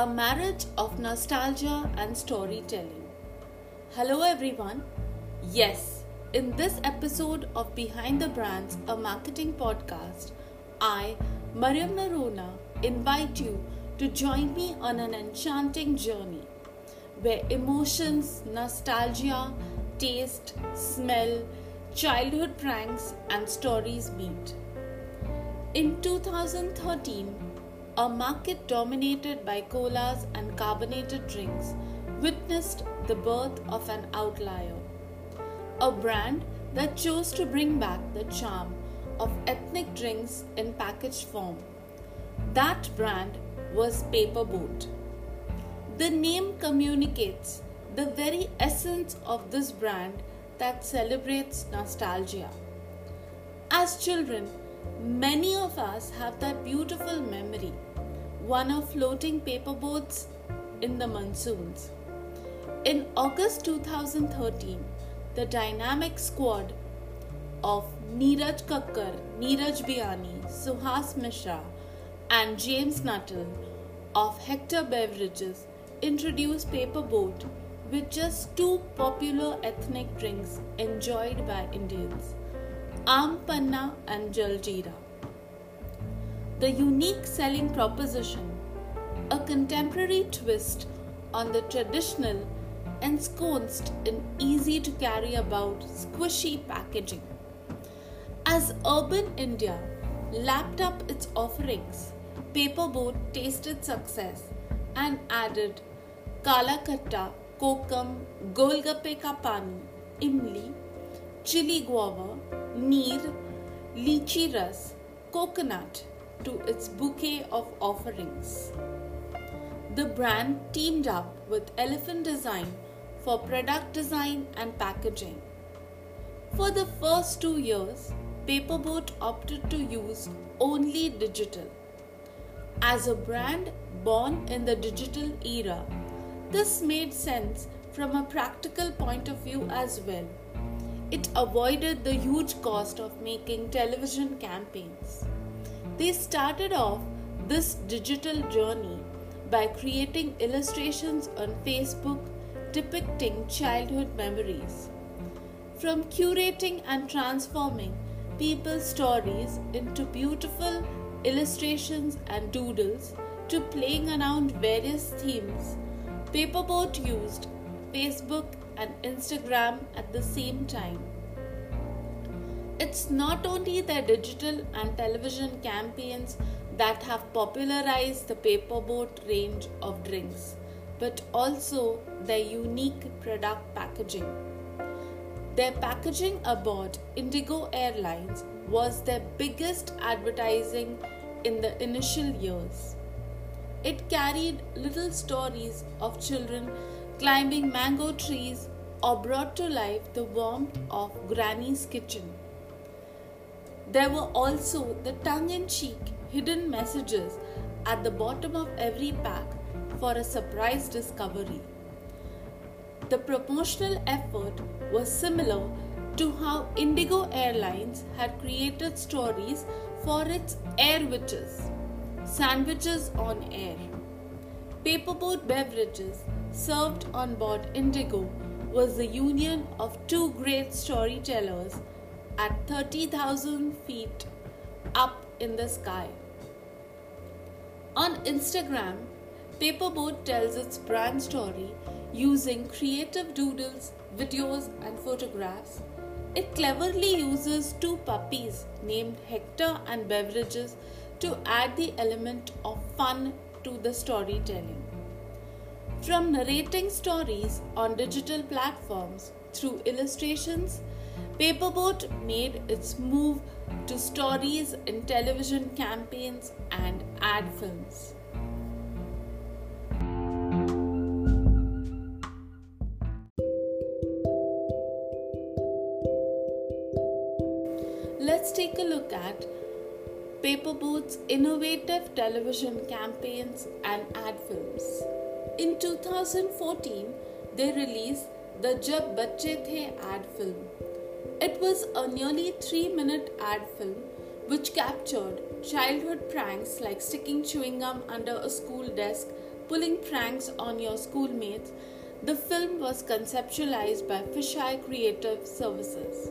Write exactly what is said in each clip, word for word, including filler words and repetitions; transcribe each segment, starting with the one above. a marriage of nostalgia and storytelling. Hello everyone. Yes, in this episode of Behind the Brands, a marketing podcast, I, Maryam Naruna, invite you to join me on an enchanting journey where emotions, nostalgia, taste, smell, childhood pranks and stories meet. In two thousand thirteen, a market dominated by colas and carbonated drinks witnessed the birth of an outlier, a brand that chose to bring back the charm of ethnic drinks in packaged form. That brand was Paper Boat. The name communicates the very essence of this brand that celebrates nostalgia. As children, many of us have that beautiful memory, one of floating paper boats in the monsoons. In August two thousand thirteen, the dynamic squad of Neeraj Kakkar, Neeraj Biyani, Suhas Mishra and James Nuttall of Hector Beverages introduced Paper Boat with just two popular ethnic drinks enjoyed by Indians, Aam Panna and Jaljeera. The unique selling proposition, a contemporary twist on the traditional, ensconced in easy to carry about squishy packaging. As urban India lapped up its offerings, Paper Boat tasted success and added Kala Khatta, Kokum, Golgappe Ka Pani, Imli, Chili Guava, Neer, Lychee Ras, Coconut to its bouquet of offerings. The brand teamed up with Elephant Design for product design and packaging. For the first two years, Paper Boat opted to use only digital. As a brand born in the digital era, this made sense from a practical point of view as well. It avoided the huge cost of making television campaigns. They started off this digital journey by creating illustrations on Facebook depicting childhood memories. From curating and transforming people's stories into beautiful illustrations and doodles to playing around various themes, Paper Boat used Facebook and Instagram at the same time. It's not only their digital and television campaigns that have popularized the Paper Boat range of drinks, but also their unique product packaging. Their packaging aboard Indigo Airlines was their biggest advertising in the initial years. It carried little stories of children climbing mango trees or brought to life the warmth of Granny's kitchen. There were also the tongue-in-cheek hidden messages at the bottom of every pack for a surprise discovery. The promotional effort was similar to how Indigo Airlines had created stories for its air witches, sandwiches on air. Paper Boat Beverages served on board Indigo was the union of two great storytellers at thirty thousand feet up in the sky. On Instagram, Paper Boat tells its brand story using creative doodles, videos and photographs. It cleverly uses two puppies named Hector and Beverages to add the element of fun to the storytelling. From narrating stories on digital platforms through illustrations, Paper Boat made its move to stories in television campaigns and ad films. Let's take a look at Paper Boat's innovative television campaigns and ad films. In two thousand fourteen, they released the Jab Bacche The ad film. It was a nearly three minute ad film which captured childhood pranks like sticking chewing gum under a school desk pulling pranks on your schoolmates, the film was conceptualized by Fisheye Creative Services.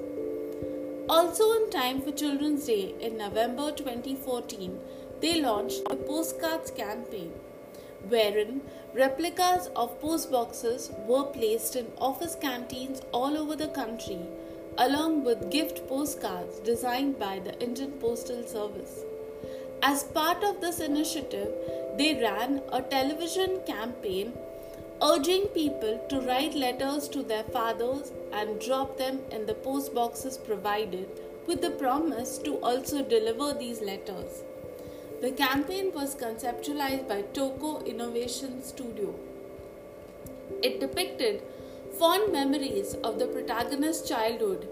Also in time for Children's Day in November twenty fourteen, they launched the Postcards campaign, wherein replicas of postboxes were placed in office canteens all over the country, along with gift postcards designed by the Indian Postal Service. As part of this initiative, they ran a television campaign urging people to write letters to their fathers and drop them in the post boxes provided, with the promise to also deliver these letters. The campaign was conceptualized by Toko Innovation Studio. It depicted fond memories of the protagonist's childhood,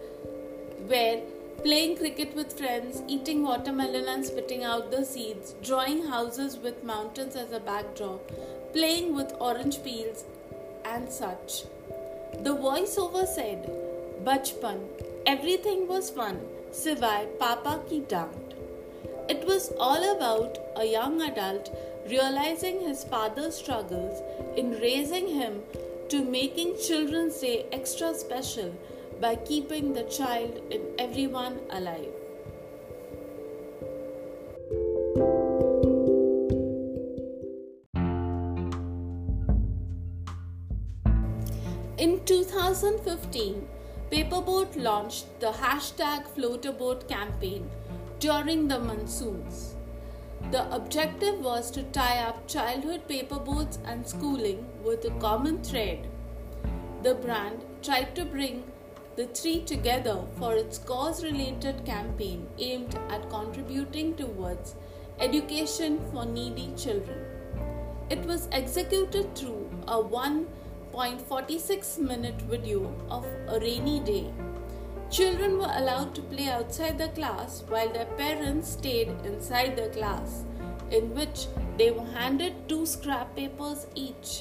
where playing cricket with friends, eating watermelon and spitting out the seeds, drawing houses with mountains as a backdrop, playing with orange peels and such. The voiceover said, "Bachpan, everything was fun, sivai papa ki daant." It was all about a young adult realizing his father's struggles in raising him, to making Children's Day extra special by keeping the child in everyone alive. In two thousand fifteen, Paper Boat launched the hashtag Floaterboat campaign during the monsoons. The objective was to tie up childhood paper boats and schooling with a common thread. The brand tried to bring the three together for its cause-related campaign aimed at contributing towards education for needy children. It was executed through a one point four six minute video of a rainy day. Children were allowed to play outside the class while their parents stayed inside the class, in which they were handed two scrap papers each.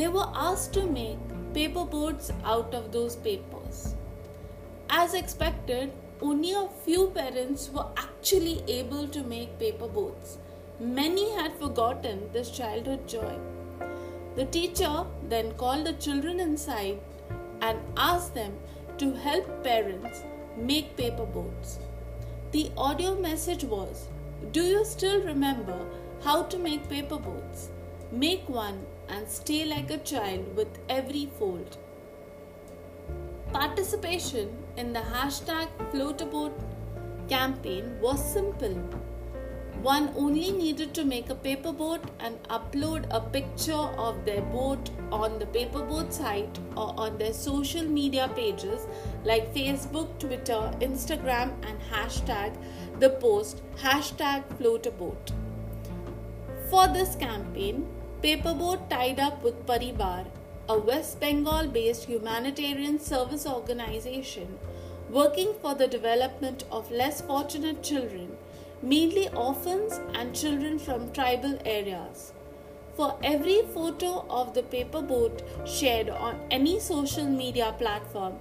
They were asked to make paper boats out of those papers. As expected, only a few parents were actually able to make paper boats. Many had forgotten this childhood joy. The teacher then called the children inside and asked them to help parents make paper boats. The audio message was, "Do you still remember how to make paper boats? Make one and stay like a child with every fold." Participation in the hashtag Floaterboat campaign was simple. One only needed to make a paper boat and upload a picture of their boat on the paper boat site or on their social media pages like Facebook, Twitter, Instagram, and hashtag the post hashtag Floaterboat. For this campaign, Paper Boat tied up with Paribar, a West Bengal-based humanitarian service organization working for the development of less fortunate children, mainly orphans and children from tribal areas. For every photo of the paper boat shared on any social media platform,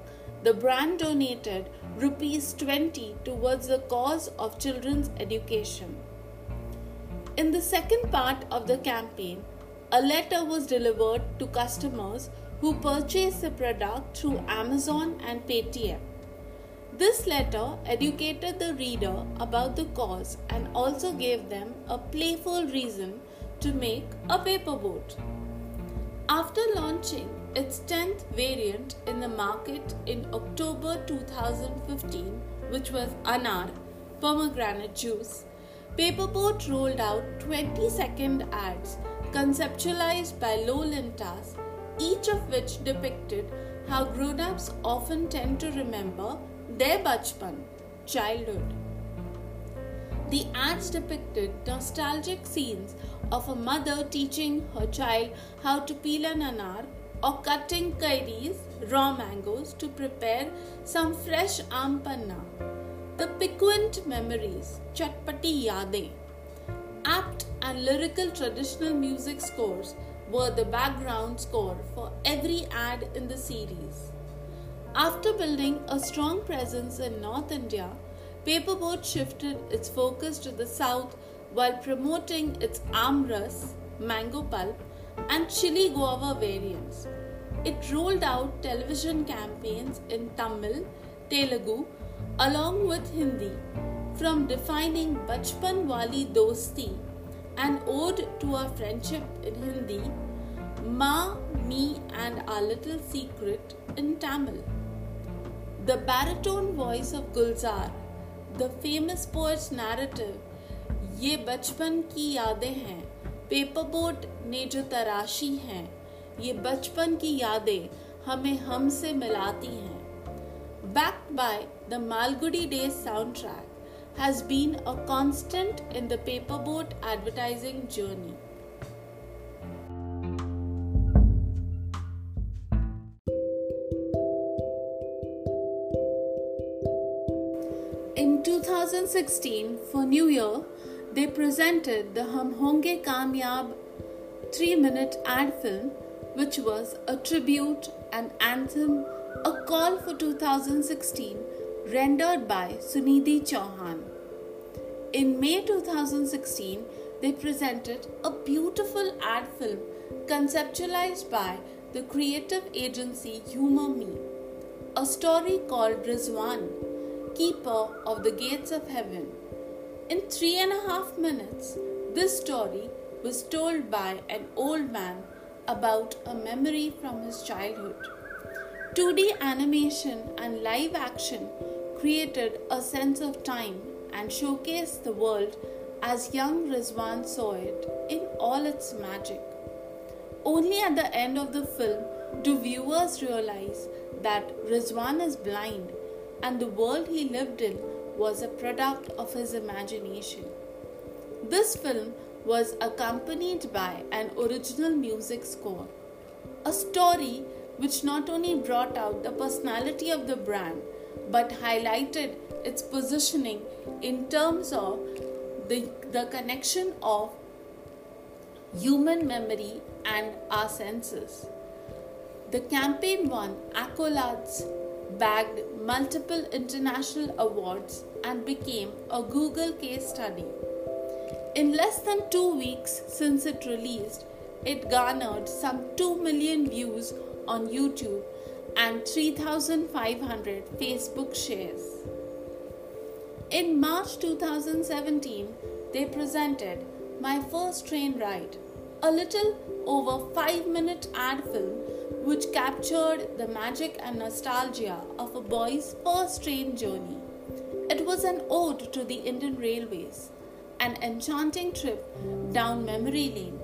the brand donated rupees twenty towards the cause of children's education. In the second part of the campaign, a letter was delivered to customers who purchased the product through Amazon and Paytm. This letter educated the reader about the cause and also gave them a playful reason to make a paper boat. After launching its tenth variant in the market in October two thousand fifteen, which was Anar, pomegranate juice, Paper Boat rolled out twenty second ads conceptualized by Low Lintas, each of which depicted how grown-ups often tend to remember their bachpan, childhood. The ads depicted nostalgic scenes of a mother teaching her child how to peel an anar or cutting kairis, raw mangoes, to prepare some fresh aam panna. The piquant memories, chatpati yadein, apt and lyrical traditional music scores were the background score for every ad in the series. After building a strong presence in North India, Paper Boat shifted its focus to the South while promoting its amras, mango pulp, and chili guava variants. It rolled out television campaigns in Tamil, Telugu, along with Hindi, from defining Bachpan Wali Dosti, an ode to our friendship in Hindi, Ma, Me and Our Little Secret in Tamil. The baritone voice of Gulzar, the famous poet's narrative, Ye Bachpan Ki Yadein Hain, Paper Boat Ne Jo Tarashi Hain, Ye Bachpan Ki Yadein Hame Humse Milati Hain, backed by the Malgudi Days soundtrack, has been a constant in the Paper Boat advertising journey. In two thousand sixteen, for New Year, they presented the Hum Honge Kamyab three minute ad film, which was a tribute, an anthem, a call for two thousand sixteen, rendered by Sunidhi Chauhan. In May twenty sixteen, they presented a beautiful ad film conceptualized by the creative agency Humor Me, a story called Rizwan, Keeper of the Gates of Heaven. In three and a half minutes, this story was told by an old man about a memory from his childhood. two D animation and live action created a sense of time and showcased the world as young Rizwan saw it in all its magic. Only at the end of the film do viewers realize that Rizwan is blind and the world he lived in was a product of his imagination. This film was accompanied by an original music score, a story which not only brought out the personality of the brand but highlighted its positioning in terms of the, the connection of human memory and our senses. The campaign won accolades, bagged multiple international awards, and became a Google case study. In less than two weeks since it released, it garnered some two million views on YouTube and three thousand five hundred Facebook shares. In March twenty seventeen, they presented My First Train Ride, a little over five minute ad film which captured the magic and nostalgia of a boy's first train journey. It was an ode to the Indian Railways, an enchanting trip down memory lane,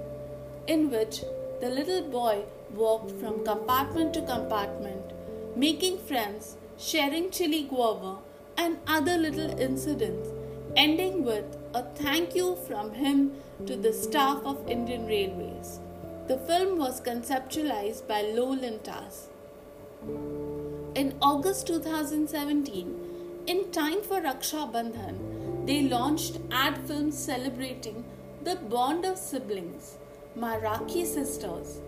in which the little boy walked from compartment to compartment, making friends, sharing chili guava and other little incidents, ending with a thank you from him to the staff of Indian Railways. The film was conceptualized by Low Lintas. In August twenty seventeen, in time for Raksha Bandhan, they launched ad films celebrating the bond of siblings, My Rakhi Sisters,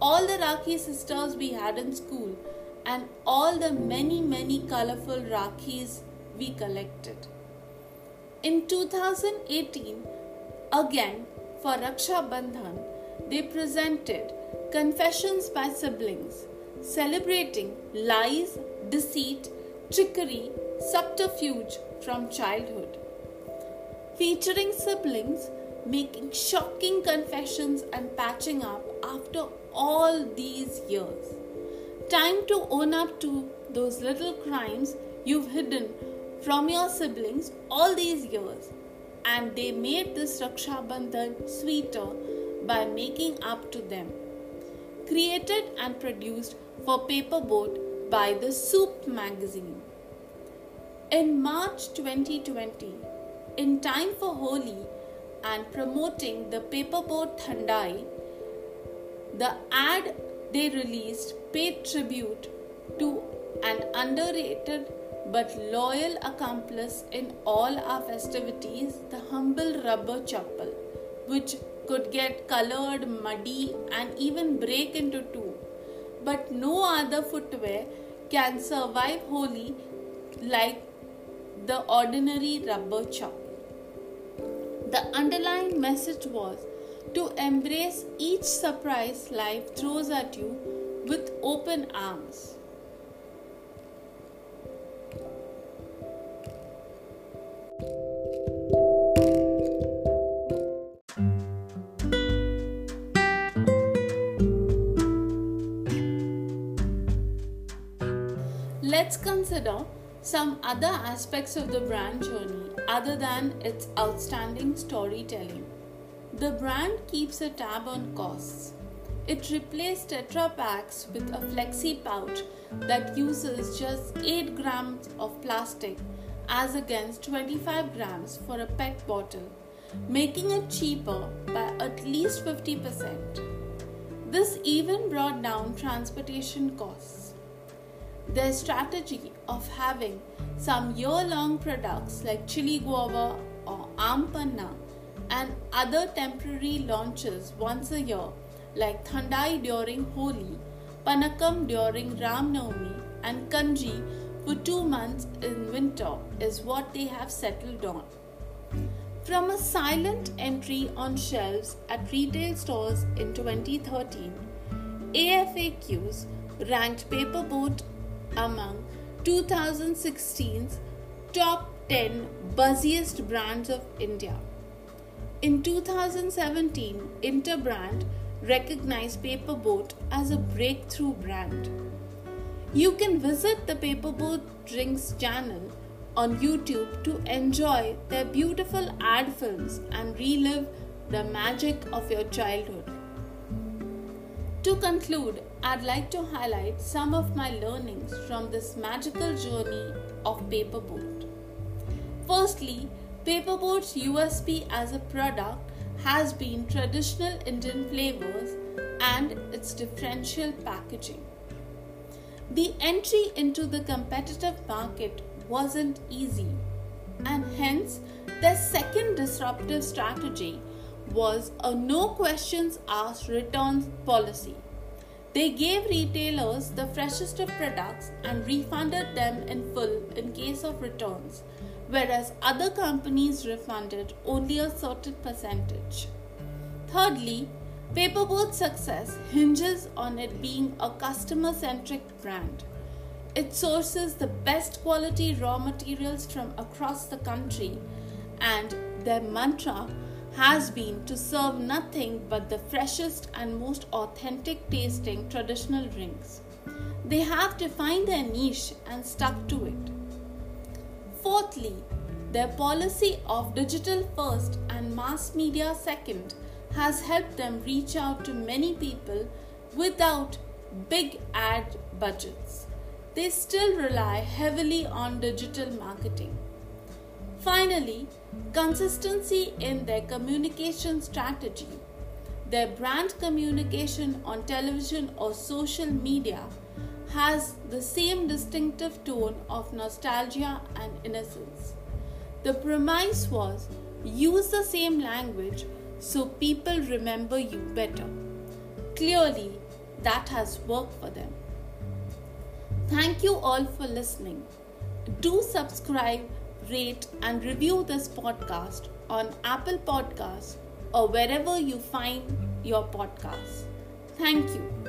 all the Rakhi sisters we had in school, and all the many many colorful Rakhis we collected. In two thousand eighteen, again for Raksha Bandhan, they presented Confessions by Siblings, celebrating lies, deceit, trickery, subterfuge from childhood. Featuring siblings making shocking confessions and patching up after all these years. Time to own up to those little crimes you've hidden from your siblings all these years. And they made this Raksha Bandhan sweeter by making up to them. Created and produced for Paper Boat by the Soup magazine. In March twenty twenty, in time for Holi and promoting the Paper Boat Thandai, the ad they released paid tribute to an underrated but loyal accomplice in all our festivities, the humble rubber chappal, which could get colored, muddy and even break into two. But no other footwear can survive Holi like the ordinary rubber chappal. The underlying message was to embrace each surprise life throws at you with open arms. Let's consider some other aspects of the brand journey other than its outstanding storytelling. The brand keeps a tab on costs. It replaced Tetra packs with a flexi pouch that uses just eight grams of plastic as against twenty-five grams for a PET bottle, making it cheaper by at least fifty percent. This even brought down transportation costs. Their strategy of having some year-long products like chili guava or aam panna and other temporary launches once a year like Thandai during Holi, Panakam during Ram Navami and Kanji for two months in winter is what they have settled on. From a silent entry on shelves at retail stores in twenty thirteen, A F A Qs ranked Paper Boat among twenty sixteen's top ten buzziest brands of India. In two thousand seventeen, Interbrand recognized Paper Boat as a breakthrough brand. You can visit the Paper Boat Drinks channel on YouTube to enjoy their beautiful ad films and relive the magic of your childhood. To conclude, I'd like to highlight some of my learnings from this magical journey of Paper Boat. Firstly, Paper Boat's U S P as a product has been traditional Indian flavors and its differential packaging. The entry into the competitive market wasn't easy, and hence their second disruptive strategy was a no questions asked returns policy. They gave retailers the freshest of products and refunded them in full in case of returns, whereas other companies refunded only a certain percentage. Thirdly, Paper Boat's success hinges on it being a customer-centric brand. It sources the best quality raw materials from across the country, and their mantra has been to serve nothing but the freshest and most authentic tasting traditional drinks. They have defined their niche and stuck to it. Fourthly, their policy of digital first and mass media second has helped them reach out to many people without big ad budgets. They still rely heavily on digital marketing. Finally, consistency in their communication strategy. Their brand communication on television or social media has the same distinctive tone of nostalgia and innocence. The premise was, use the same language so people remember you better. Clearly, that has worked for them. Thank you all for listening. Do subscribe, rate and review this podcast on Apple Podcasts or wherever you find your podcasts. Thank you.